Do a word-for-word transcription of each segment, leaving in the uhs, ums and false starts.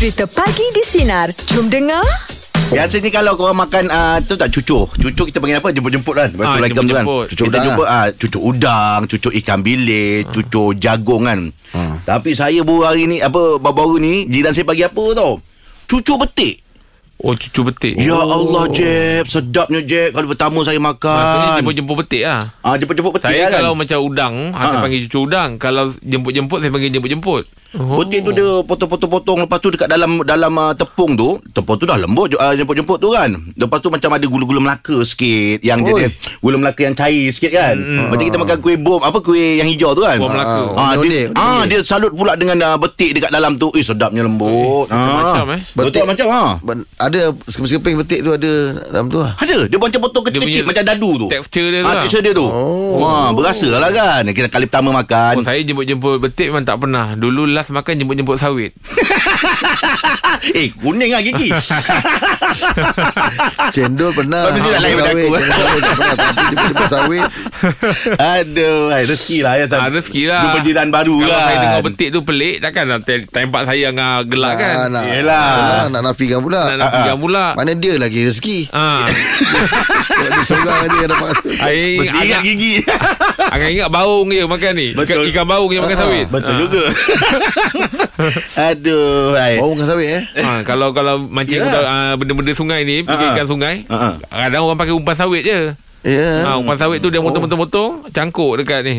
Cerita Pagi di Sinar. Jom dengar. Biasa ni kalau korang makan uh, tu tak cucu. Cucu kita panggil apa? Jemput-jemput kan. Assalamualaikum ha, kan. Cucu kita udang. Jumpa ah, cucu udang, cucu ikan bilis, ha. cucu jagung kan. Ha. Tapi saya baru hari ni apa baru-baru ni jiran saya bagi apa tau? Cucu betik. Oh, cucu betik. Ya Allah, Jeb. Sedapnya, Jeb. Kalau pertama saya makan. Maksudnya jemput-jemput betik lah. Ah, jemput-jemput betik saya kan. Kalau macam udang, ha. saya panggil cucu udang. Kalau jemput-jemput, saya panggil jemput-jemput. Oh. Betik tu dia potong-potong-potong. Lepas tu dekat dalam dalam uh, tepung tu. Tepung tu dah lembut, uh, jemput-jemput tu kan. Lepas tu macam ada gula-gula Melaka sikit. Yang Oi. Dia gula Melaka yang cair sikit kan. Hmm. Macam kita makan kuih bom. Apa kuih yang hijau tu kan. Kuih Melaka. Ah, ah, dia, ah, ah, dia salut pula dengan uh, betik dekat dalam tu. Eh, sedapnya lembut. Okay. Ah. Macam eh. Betik macam ah. Ha. Ada sekeping-sekeping betik tu ada dalam tu lah. Ada. Dia macam potong kecil-kecil macam dadu tu. Texture dia tu. Ha, texture dia tu. Oh. Wah, berasa lah kan. Kira kali pertama makan. Oh, saya jemput-jemput betik memang tak pernah. Dulu last makan jemput-jemput sawit. Eh, kuning lah gigi. Cendol pernah. Tapi saya tak lain pada aku. Tapi jemput-jemput sawit. Aduh, rezeki lah. Ha, rezeki lah. Jumpa jiran baru kan. Kalau saya dengar betik tu pelik, takkan tempat saya dengan gelak kan. Yelah. Nak nafikan pula. Nak nafikan. Yang mula mana dia lagi rezeki. Ha. Seorang aja dapat. Ai ingat gigi. Agak ingat baung dia makan ni. Betul. Ikan baung dia makan uh-huh. sawit. Betul ha. juga. Aduh, ai. Baung makan sawit eh. Ha, kalau kalau mancing yeah. uh, benda-benda sungai ni, pergi uh-huh. ikan sungai. Uh-huh. Kadang orang pakai umpan sawit je. Yeah. Ha, umpan sawit tu dia motong-motong, oh. cangkuk dekat ni.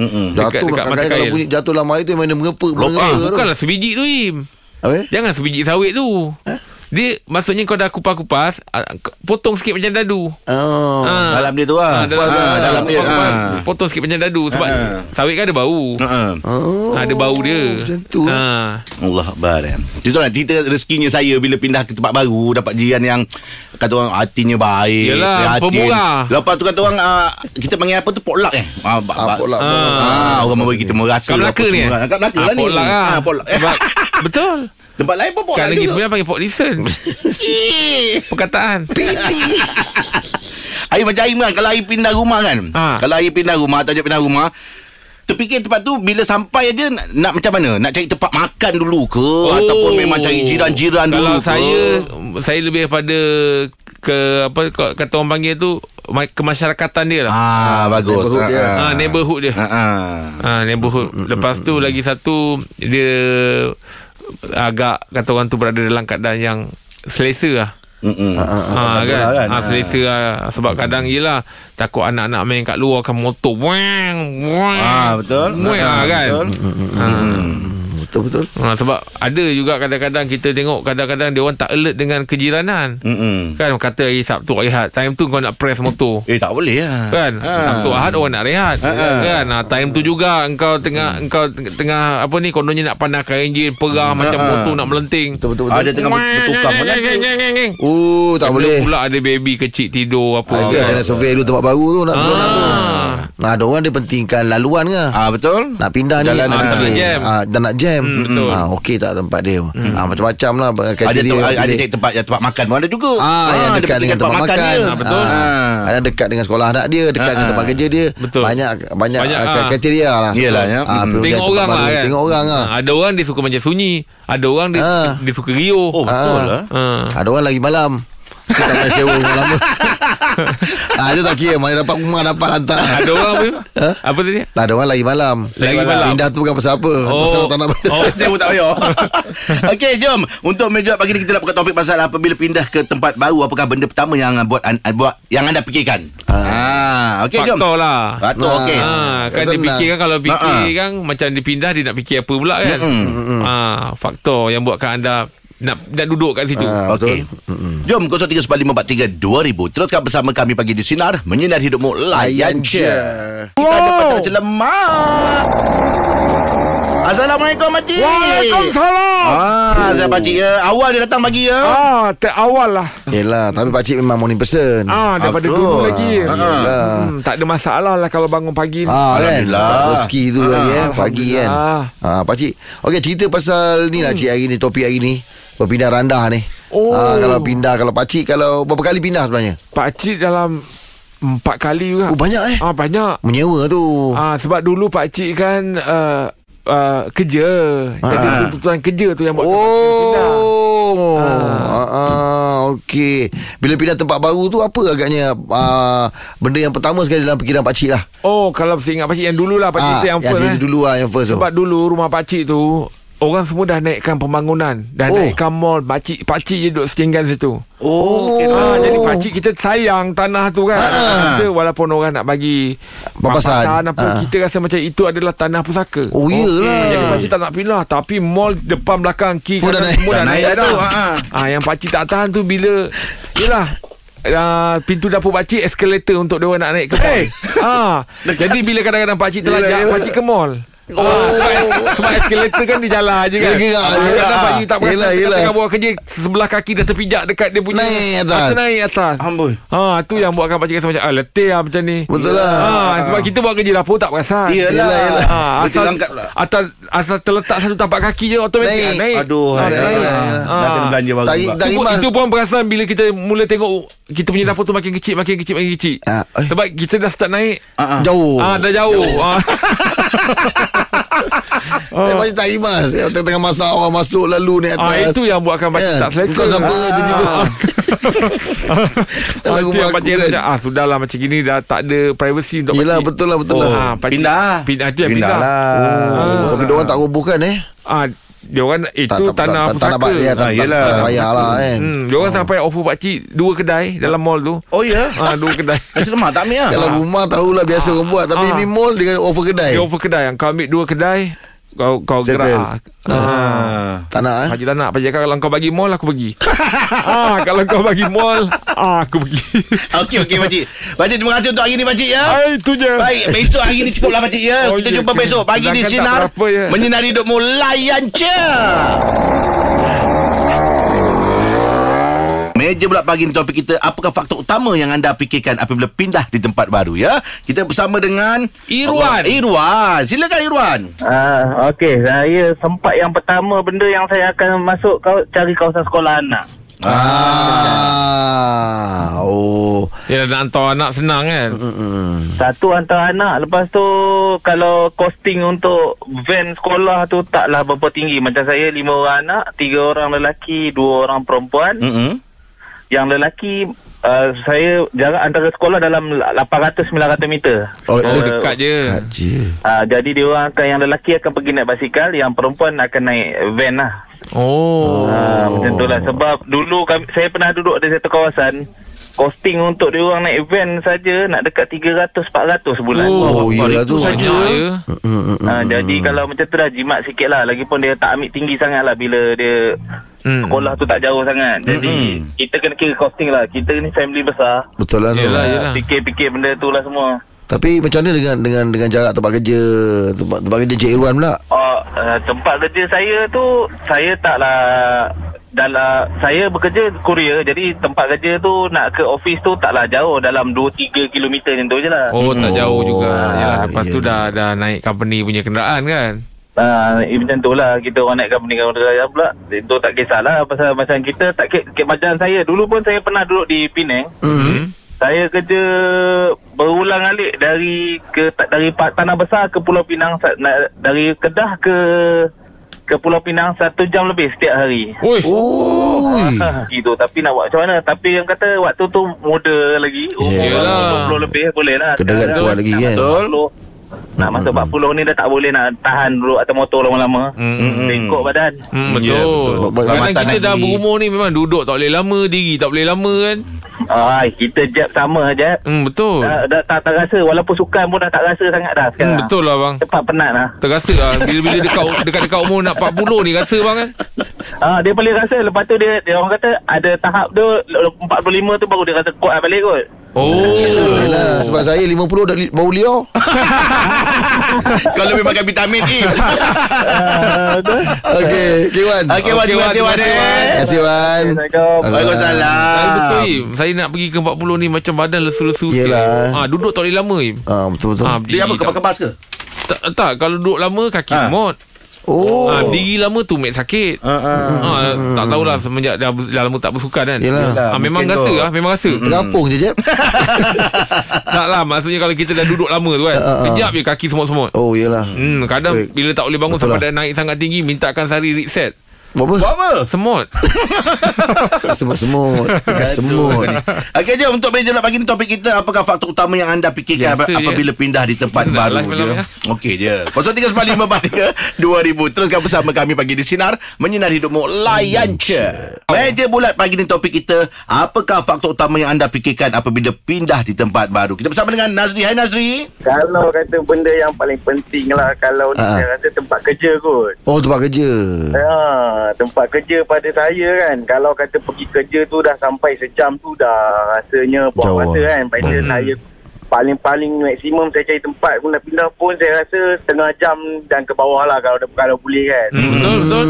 Mm-mm. Dekat, jatuh dekat mata kail. Kalau bunyi jatuh dalam air tu main mengepa. Bukanlah sebiji tu Im. Apa? Jangan sebiji sawit tu. Ha? Dia maksudnya kau dah kupas-kupas, potong sikit macam dadu. Oh, ha. Dalam dia tu lah. Ha, dalam, ha, dalam dia kupas, ha. potong sikit macam dadu. Sebab ha. sawit kan ada bau. Ha. Oh, ha, ada bau dia. Macam tu. Ha. Allah Akbar. Itu lah cerita rezekinya saya bila pindah ke tempat baru. Dapat jiran yang kata orang hatinya baik. Yelah, pemurah. Lepas tu kata orang, uh, kita panggil apa tu? Potluck eh? Ah, ah, potluck. Ha. Ha. Orang bagi kita merasa. Kat Melaka ni? Kat Melaka lah ni. Potluck lah. Betul. Tempat lain pun potluck juga. Kat negeri punya panggil pot listen. Perkataan piti. Air macam Aim kan. Kalau Aim pindah rumah kan ha. Kalau Aim pindah rumah atau pindah rumah, terfikir tempat tu bila sampai aja nak, nak macam mana, nak cari tempat makan dulu ke oh. ataupun memang cari jiran-jiran kalau dulu ke. Kalau saya saya lebih pada ke apa kata orang panggil tu kemasyarakatan dia lah. Ah bagus. Neighborhood dia. Ha, neighborhood dia. Ha, ha. ha neighborhood. Lepas tu lagi satu dia agak kata orang tu berada dalam keadaan yang selesa lah. Mm-mm. Ha, ha, ha kan, kan? Ha, selesa ha. lah. Sebab Mm-mm. kadang yelah takut anak-anak main kat luar kan motor. Wang, wang. Ha, betul. Wang, ha, kan? Betul. Ha. Betul betul. Ha, sebab ada juga kadang-kadang kita tengok kadang-kadang dia orang tak alert dengan kejiranan. Mm-mm. Kan kata hari Sabtu rehat. Time tu kau nak press motor. Eh tak boleh lah. Kan? Ha. Sabtu Ahad orang nak rehat. Ha. Kan? Ha, time tu juga engkau tengah mm. engkau tengah apa ni kononnya nak pandangkan enjin perah ha. macam motor nak melenting. Betul betul. Ada tengah bertukar mana. Oh tak boleh. Pula ada baby kecil tidur apa. Ada kena survey dulu tempat baru tu nak sekolah tu. Nah, ada orang dia pentingkan laluan ke? Ah betul. Nak pindah ni. Ah dan nak jam. Hmm, ha, okey tak tempat dia hmm. ha, macam-macam lah ada, dia, ada, ada tempat tempat makan pun ada juga ha, ha, yang dekat dengan tempat, tempat makan, makan dia. Ha, betul. Ha, ha. Ada dekat dengan sekolah anak dia, dekat ha, dengan tempat kerja dia. Betul. Banyak Banyak, banyak ha. kriteria lah. Yelah ya. ha, hmm. Tengok orang lah kan. Tengok orang ha. Ha. Ada orang dia suka macam sunyi. Ada orang dia, ha. dia suka rio. Oh betul ha. lah ha. Ada orang lagi malam. Dia tak main sewa rumah lama. Ah, dia tak kira mana dapat rumah dapat hantar. Ada orang apa? Ha? Apa tadi? Tak ada orang lagi malam. Lagi, lagi malam. Pindah tu bukan pasal apa. Oh. Pasal tak nak bayar. Oh, sewa tak payah. Okey, jom. Untuk meja pagi ni kita nak buka topik pasal apabila pindah ke tempat baru apakah benda pertama yang buat an, buat yang anda fikirkan? Ha. ha. Okey, jom. Faktor lah. Faktor nah. okey. Ha, kan dia fikirkan kalau fikir nah. kan macam dipindah dia nak fikir apa pula kan? Mm-mm. Ha, faktor yang buatkan anda Nak, nak duduk kat situ. uh, Okey. Jom kosong tiga empat lima empat tiga dua ribu. Teruskan bersama kami pagi di Sinar, menyinar hidupmu. Layan je. Kita wow. ada peteraca lemak. Assalamualaikum pakcik. Waalaikumsalam. Ah, saya pakcik ya. Awal dia datang pagi ya. Ah, terawal lah. Yelah, tapi pakcik memang morning person. Ah, daripada Abdul. dulu lagi. Ah, hmm, tak ada masalah lah kalau bangun pagi ni. Ah, alhamdulillah. Rezeki tu ah, lagi ya, pagi kan. Ah, pakcik. Okey, cerita pasal ni lah hmm. cik hari ni, topik hari ni. Berpindah randah ni. Oh. Ha, kalau pindah, kalau pakcik, kalau berapa kali pindah sebenarnya? Pakcik dalam empat kali juga. Oh, banyak eh? Ha, banyak. Menyewa tu. Ah ha, sebab dulu pakcik kan uh, uh, kerja. Jadi ha. tuntutan kerja tu yang buat. Oh. Ah, ah, okey. Bila pindah tempat baru tu apa agaknya uh, benda yang pertama sekali dalam fikiran pak cik lah? Oh, kalau saya ingat pak cik yang dululah, pak cik ha, yang, yang first. Yang eh. dulu lah yang first. Sebab tu. Dulu rumah pak cik tu orang semua dah naikkan pembangunan, dah oh. naikkan mall. Pakcik, pakcik je duduk setinggan situ. Oh, ha, jadi pakcik kita sayang tanah tu kan. Ha. Kita, walaupun orang nak bagi papasan apa, ha. kita rasa macam itu adalah tanah pusaka. Oh, iyalah. Okay. Jadi pakcik tak nak pindah. Tapi mall depan belakang kiri semua, kanan, dah, semua dah, dah naik dah. Ha. Yang pakcik tak tahan tu bila, yelah, Uh, pintu dapur pakcik eskalator untuk dia nak naik ke mall. Ha. Jadi bila kadang-kadang pakcik terlajak, pakcik ke mall. Oh, sebab eskalator kan dia jalan je kan. Kadang-kadang pagi tak berasa tengah buat kerja, sebelah kaki dah terpijak dekat dia punya, naik atas, naik atas. Amboi. Ha, tu yang buatkan pakcik rasa macam ah, letih lah macam ni. Betul lah. Ha, sebab kita buat kerja dapur tak berasa. Iyalah. Ha, asal, asal, asal terletak satu tapak kaki je automatik naik. Aduh, dah kena belanja baru. Itu pun perasaan bila kita mula tengok kita punya dapur tu makin kecil, makin kecil, makin kecil. Sebab kita dah start naik jauh. Ah, dah jauh. Saya macam tak rimas tengah masak, orang masuk lalu ni atas. Ah, itu yang buatkan pakcik yeah. tak selesa. Bukan siapa tiba-tiba. Lagu pakcik macam ah, sudahlah macam gini dah tak ada privacy untuk pakcik. Yelah, betul lah, betul lah. Oh, ha, pindah. Pindah itu yang pindah. pindah. pindah. Oh, ah. Tapi dia orang tak robohkan eh. Ah, dia orang itu tak, tak, tanah tak, pusaka. Tak, tak, tak, yelah. Tak payahlah kan. Hmm, dia orang oh. sampai offer pakcik dua kedai dalam mall tu. Oh ya? Yeah. Ha, dua kedai. Asal rumah tak ambil lah. Kalau rumah tahulah biasa orang buat. Tapi ni mall dia offer kedai. Dia offer kedai. Kau ambil dua kedai, kau kau gerak. Ha. Tak nak eh? Pakcik tak nak. Pakcik kalau kau bagi mall, aku pergi. Ah, kalau kau bagi mall, ah, aku pergi. Okey, okey pakcik. Pakcik, terima kasih untuk hari ni pakcik ya. Hai, tu je. Baik, besok hari ni cukuplah pakcik ya. Oh, kita okay, jumpa okay. besok pagi di Sinar berapa, ya. Menyinari hidupmu, layan je. Meja pula pagi ni topik kita, apakah faktor utama yang anda fikirkan apabila pindah di tempat baru ya? Kita bersama dengan Irwan. Irwan, silakan Irwan. Ah, okey, saya sempat yang pertama benda yang saya akan masuk kau cari kawasan sekolah anak. Ah, oh. Ya, nak hantar anak senang kan? Mm-mm. Satu hantar anak, lepas tu kalau costing untuk van sekolah tu taklah berapa tinggi. Macam saya lima orang anak, tiga orang lelaki, dua orang perempuan. Mm-mm. Yang lelaki uh, saya jarak antara sekolah dalam lapan ratus sembilan ratus meter. Oh, so, dekat je. Dekat je. Uh, jadi dia orang akan, yang lelaki akan pergi naik basikal, yang perempuan akan naik van lah. Oh, ha, macam itulah. Sebab dulu kami, saya pernah duduk di satu kawasan, costing untuk dia orang naik van saja nak dekat tiga ratus empat ratus bulan. Oh, oh iyalah tu saja. Ha, jadi kalau macam tu dah jimat sikitlah. Lagipun dia tak ambil tinggi sangatlah bila dia hmm. sekolah tu tak jauh sangat. Jadi hmm. kita kena kira costing lah. Kita ni family besar. Betul lah. Yalah, yalah. Fikir-fikir benda tu lah semua. Tapi macam mana dengan dengan dengan jarak tempat kerja, tempat, tempat kerja Cik Irwan pula? Oh, uh, tempat kerja saya tu saya taklah dalam, saya bekerja courier, jadi tempat kerja tu nak ke office tu taklah jauh, dalam dua tiga kilometer macam tu je lah. Oh, tak jauh oh, juga. Yalah, lepas yeah. tu dah dah naik company punya kenderaan kan? Ah, uh, macam tu lah, kita orang naik company kenderaan pula. Itu tak kisahlah pasal macam kita tak kek macam saya. Dulu pun saya pernah duduk di Penang. Mhm. Saya kerja berulang alik dari ke dari Tanah Besar ke Pulau Pinang, dari Kedah ke ke Pulau Pinang satu jam lebih setiap hari. Oi. Oh. Gitu, tapi nak buat macam mana? Tapi yang kata waktu tu muda lagi, umur dua puluh lebih boleh lah. Kedengar kuat lagi kan. Betul. Nak masuk empat puluh ni dah tak boleh nak tahan duduk atas motor lama-lama. Bengkok badan. Betul. Kadang kita dah berumur ni memang duduk tak boleh lama, diri tak boleh lama kan. Ah, kita jap sama je. Hmm, betul. Dah, dah tak, tak rasa, walaupun sukan pun dah tak rasa sangat dah sekarang. Hmm, betul lah bang. Cepat penat lah. Terasa lah bila-bila dekat dekat-dekat umur nak empat puluh ni rasa bang kan. Ah, dia boleh rasa, lepas tu dia, dia orang kata ada tahap tu empat puluh lima tu baru dia rasa kuat balik kot. Oh, yalah, sebab saya lima puluh dah bau liur. Kalau memang makan vitamin E. Okey, Kiwan. Okey, Wan, terima kasih Wan. Terima kasih Wan. Waalaikumsalam. Betul, saya nak pergi ke empat puluh ni macam badan lesu-lesu. Yalah. Ah, duduk tak boleh lama. Ah, betul betul. Dia apa, kebas-kebas ke? Tak, kalau duduk lama kaki lemot. Oh. Ha, diri lama tu Mek sakit. Ha, ha, ha, tak tahulah semenjak dah, dah lama tak bersukan kan. Yelah, ha, memang rasa lah, memang rasa. Terapung je je. Tak lah, maksudnya kalau kita dah duduk lama tu kan, ha, ha, kejap je kaki semut-semut. Oh yelah. Hmm, kadang Baik. bila tak boleh bangun betul sampai lah. Dah naik sangat tinggi, mintakan sehari reset. Buat apa? Buat apa? Semut. Semut-semut. Bukan semut. Okey, jom untuk meja bulat pagi ni, topik kita apakah faktor utama yang anda fikirkan biasa apabila je. pindah di tempat biasa baru je. Okey je. kosong tiga sembilan lima empat tiga dua ribu. Teruskan bersama kami pagi di Sinar Menyinari Hidupmu. Layan je. Meja bulat pagi ni, topik kita apakah faktor utama yang anda fikirkan apabila pindah di tempat baru. Kita bersama dengan Nazri. Hai Nazri. Kalau kata benda yang paling penting lah, kalau ha. saya rasa tempat kerja kot. Oh, tempat kerja. Haa. Tempat kerja pada saya kan, kalau kata pergi kerja tu dah sampai sejam tu dah rasanya buang masa kan. Pada hmm. saya paling-paling maksimum saya cari tempat pun nak pindah pun saya rasa setengah jam dan ke bawah lah kalau, kalau boleh kan. hmm. Betul betul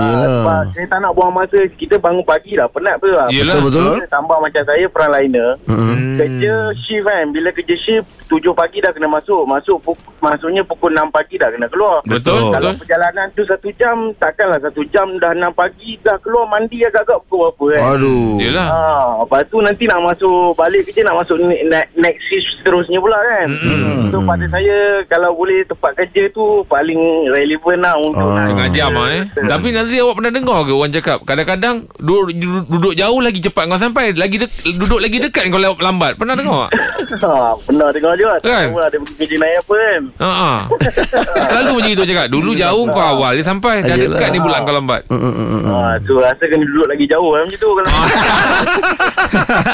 uh, sebab saya tak nak buang masa. Kita bangun pagi lah, penat tu lah. Yelah, betul betul. Tambah macam saya frontliner, hmm. kerja shift kan. Bila kerja shift tujuh pagi dah kena masuk. Masuk puk- Maksudnya pukul enam pagi dah kena keluar. Betul. Kalau betul. perjalanan tu satu jam, takkanlah satu jam dah enam pagi dah keluar. Mandi agak-agak pukul berapa kan. Aduh. Yelah, uh, lepas tu nanti nak masuk balik kerja, nak masuk ne- next shift seterusnya pula kan. mm. So pada saya kalau boleh tempat kerja tu paling relevan lah untuk ah. nak jam lah eh. Tapi nanti awak pernah dengar ke orang cakap kadang-kadang duduk, duduk jauh lagi cepat kau sampai, lagi de- duduk lagi dekat kau lambat. Pernah dengar tak? Pernah dengar juga kan? Tak tahu ada pergi kerja naik apa kan. uh-huh. Selalu macam itu cakap. Dulu jauh kau awal dia sampai, dah dekat ni pula kau lambat. uh, So rasa kena duduk lagi jauh kan, macam tu. Kalau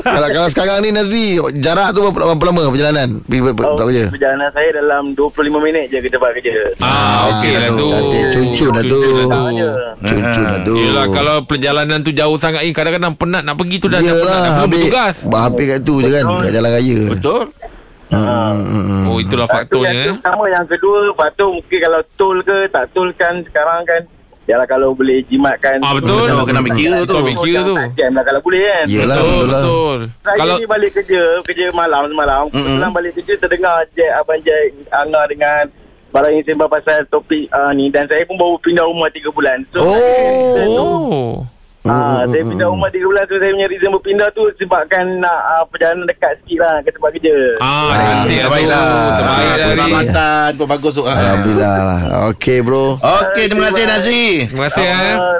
kalau, kalau sekarang ni Nazri, jarak tu berapa lama perjalanan? Oh, perjalanan saya dalam dua puluh lima minit je ke tempat kerja. Ah, okey lah tu. Cuncun lah tu. Cuncun lah tu. Yelah, kalau perjalanan tu jauh sangat ni, kadang-kadang penat nak pergi tu dah nak penat nak bertugas. Habis kat tu je kan, kat jalan raya. Betul. Hmm. Oh, itulah faktornya. Pertama, yang kedua, faktor mungkin kalau tol ke tak tol kan sekarang kan. Yalah, kalau boleh jimatkan. Ah, betul. Kalau kena mikir tu. Mikir tu. Janganlah kalau boleh kan. Yalah, betul. betul. Saya kalau ni balik kerja, kerja malam semalam, pulang balik kerja terdengar Jack, Abang Jack Angah dengan barang yang sembang pasal topik uh, ni, dan saya pun baru pindah rumah tiga bulan. So, oh. Ah, uh, saya pindah rumah tiga bulan tu, saya punya reason berpindah tu sebabkan nak uh, perjalanan dekat sikit lah ke tempat kerja. Ah, terbaiklah. Terbaiklah. Bagus tu. Alhamdulillah lah. Okey bro. Okey, terima kasih Nazri. Terima kasih.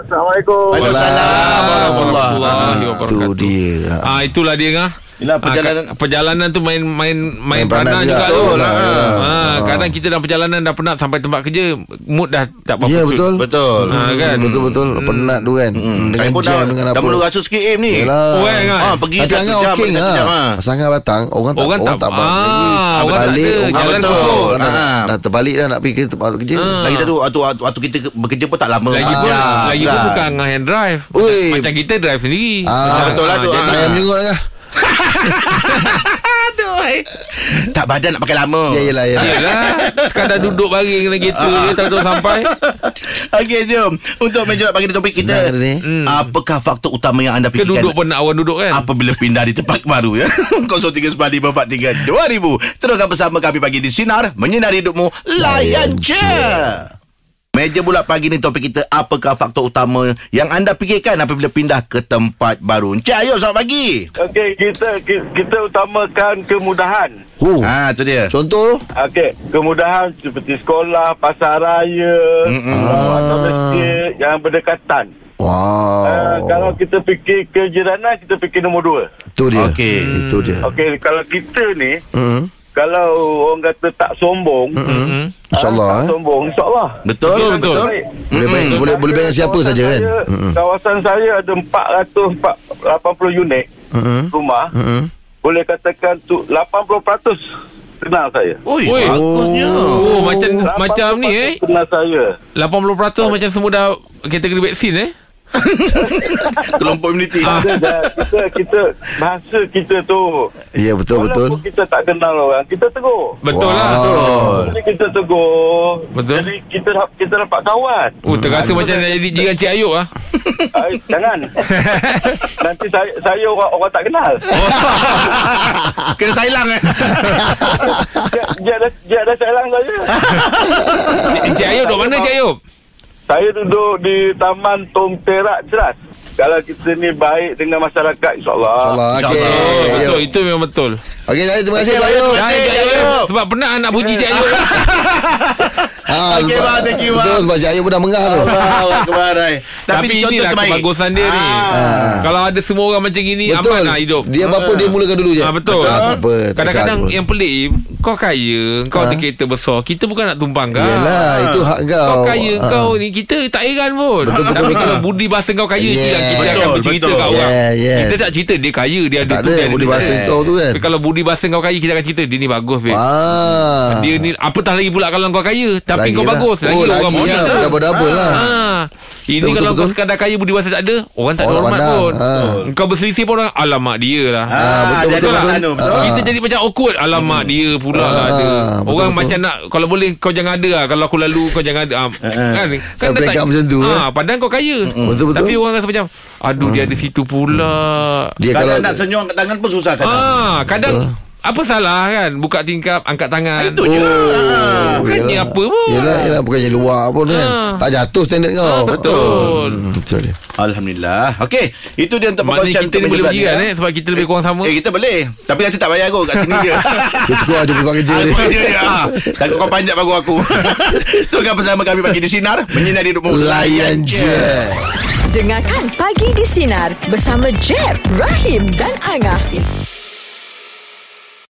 Assalamualaikum. Waalaikumsalam warahmatullahi wabarakatuh. Itu dia. Ah, itulah dia ngah. Yalah, perjalanan ha, perjalanan tu main main main, main peranan juga tu. Lah. Ha, kadang kita dalam perjalanan dah penat sampai tempat kerja, mood dah tak apa-apa. Ya, betul. Betul. Ha, kan? Betul betul hmm. Penat tu kan. Hmm. Dengan jam dah, dengan dah apa. Dah mula rasa sikit aim ni. Yalah. Oh, kan, kan? Ha, pergi jam jam jam. Pasangan batang, orang tak orang, orang tak balik. Balik orang tak dah terbalik dah nak pergi tempat kerja. Lagi tu waktu kita bekerja pun tak lama. Lagi pun lagi pun bukan hand drive. Macam kita drive sendiri. Betul lah tu. Jangan tengok dah. Aduh, tak badan nak pakai lama. Yalah, yalah, yalah. Kadang duduk baring kena gitu je, tahu-tahu sampai. Okey, jom. Untuk menjawab pagi topik kita, hmm. apakah faktor utama yang anda fikirkan? Duduk pun nak awak duduk kan? Apabila pindah di tempat baru ya. kosong tiga sembilan lima empat tiga dua ribu. Teruskan bersama kami pagi di Sinar Menyinari Hidupmu. Layan je. Meja bulat pagi ni topik kita apakah faktor utama yang anda fikirkan apabila pindah ke tempat baru. Encik Ayub, selamat pagi. Okey, kita, kita kita utamakan kemudahan. Oh. Ha, tu dia. Contoh? Okey, kemudahan seperti sekolah, pasaraya, uh, atau masjid yang berdekatan. Wow. Uh, kalau kita fikir kejiranan, kita fikir nombor dua. Itu dia. Okey, hmm. itu dia. Okey, kalau kita ni uh-huh. kalau orang kata tak sombong, uh-huh. InsyaAllah eh. sombong InsyaAllah Betul Betul, betul. betul. Baik. Boleh baik mm-hmm. Boleh boleh bagi siapa saja kan. Kawasan saya ada empat ratus lapan puluh unit mm-hmm. rumah. mm-hmm. Boleh katakan tu lapan puluh peratus kenal saya. Oi, Oi. bagusnya. Oh, oh, macam macam ni eh. Kenal saya. lapan puluh peratus oh. macam semua dah kategori vaksin eh. Kelompok immunity. Ah, kita kita bahasa kita tu. Ya, yeah, betul betul. Kalau kita tak kenal orang, kita tegur. Betul wow. lah. Betul. Jadi kita tegur. Betul. Jadi kita kita dapat kawan. Oh, terasa hmm. macam nak jadi jiran Cik Ayub ah. Ay, jangan. Nanti saya saya orang, orang tak kenal. Kena sailang eh. Dia dia ada sailang saja. Cik Ayub, dok mana Cik Ayub? Saya duduk di Taman Tong Terak Ceras. Kalau kita ni baik dengan masyarakat, insyaAllah. InsyaAllah. Okay. Insya betul, itu memang betul. Okey, terima kasih Cik Ayub. Sebab pernah nak puji Cik Ayub. Ha, okay, sebab, thank you, betul, sebab Cik Ayub pun dah mengah tu. Tapi inilah kebagusan dia ni. Kalau ada semua orang macam gini, betul, aman nak hidup. Dia apa-apa dia mulakan dulu je. Betul. Kadang-kadang yang pelik, kau kaya, kau ada kereta besar, kita bukan nak tumpang kau. Yelah, itu hak kau. Kau kaya, kau ni, kita tak heran pun. Tapi kalau budi bahasa kau kaya, kita akan bercerita kat orang. Kita tak cerita dia kaya, dia ada tu, dia ada budi bahasa kau tu kan. Tapi kalau budi bahasa kau kaya, kita akan cerita dia ni bagus. Dia ni, apatah lagi pula kalau kau kaya, tapi kau bagus lagi, oh, lagi orang monitor ya, double-double lah. Ini betul, kalau betul, kau sekadar kaya budi bahasa tak ada, orang tak ada hormat pun. Ha. Kau berselisih pun orang, alamak dia lah. Ha, betul, betul, betul, betul, betul. Kita jadi macam awkward, alamak hmm. dia pula ha, lah ada. Betul, orang betul, macam betul, nak, kalau boleh kau jangan ada lah. Kalau aku lalu kau jangan ada. Ha. Kan? Kan saya break up macam tu. Ha, padahal kau kaya. Betul, betul. Tapi orang rasa macam, aduh hmm. dia ada situ pula. Dia kalau nak senyum kat tangan pun susah kadang. Ha, kadang apa salah kan? Buka tingkap, angkat tangan. Itu je lah. Bukannya yelah, apa pun. Yelah, yelah. Bukannya luar pun ha, kan. Tak jatuh standard kau. Ha, betul. Hmm, betul. Alhamdulillah. Okey. Itu dia untuk perkongsian. Maknanya kita ni boleh berjiran eh. Sebab kita lebih kurang sama. Eh, kita boleh. Tapi rasa tak bayar aku. Kat sini je. Cukup lah jumpa kerja ni. Takut kau panjat bagus aku. Tunggu bersama kami pagi di Sinar. Menyinari hidup mulut. Layan je. Dengarkan Pagi di Sinar bersama Jeb, Rahim dan Angah.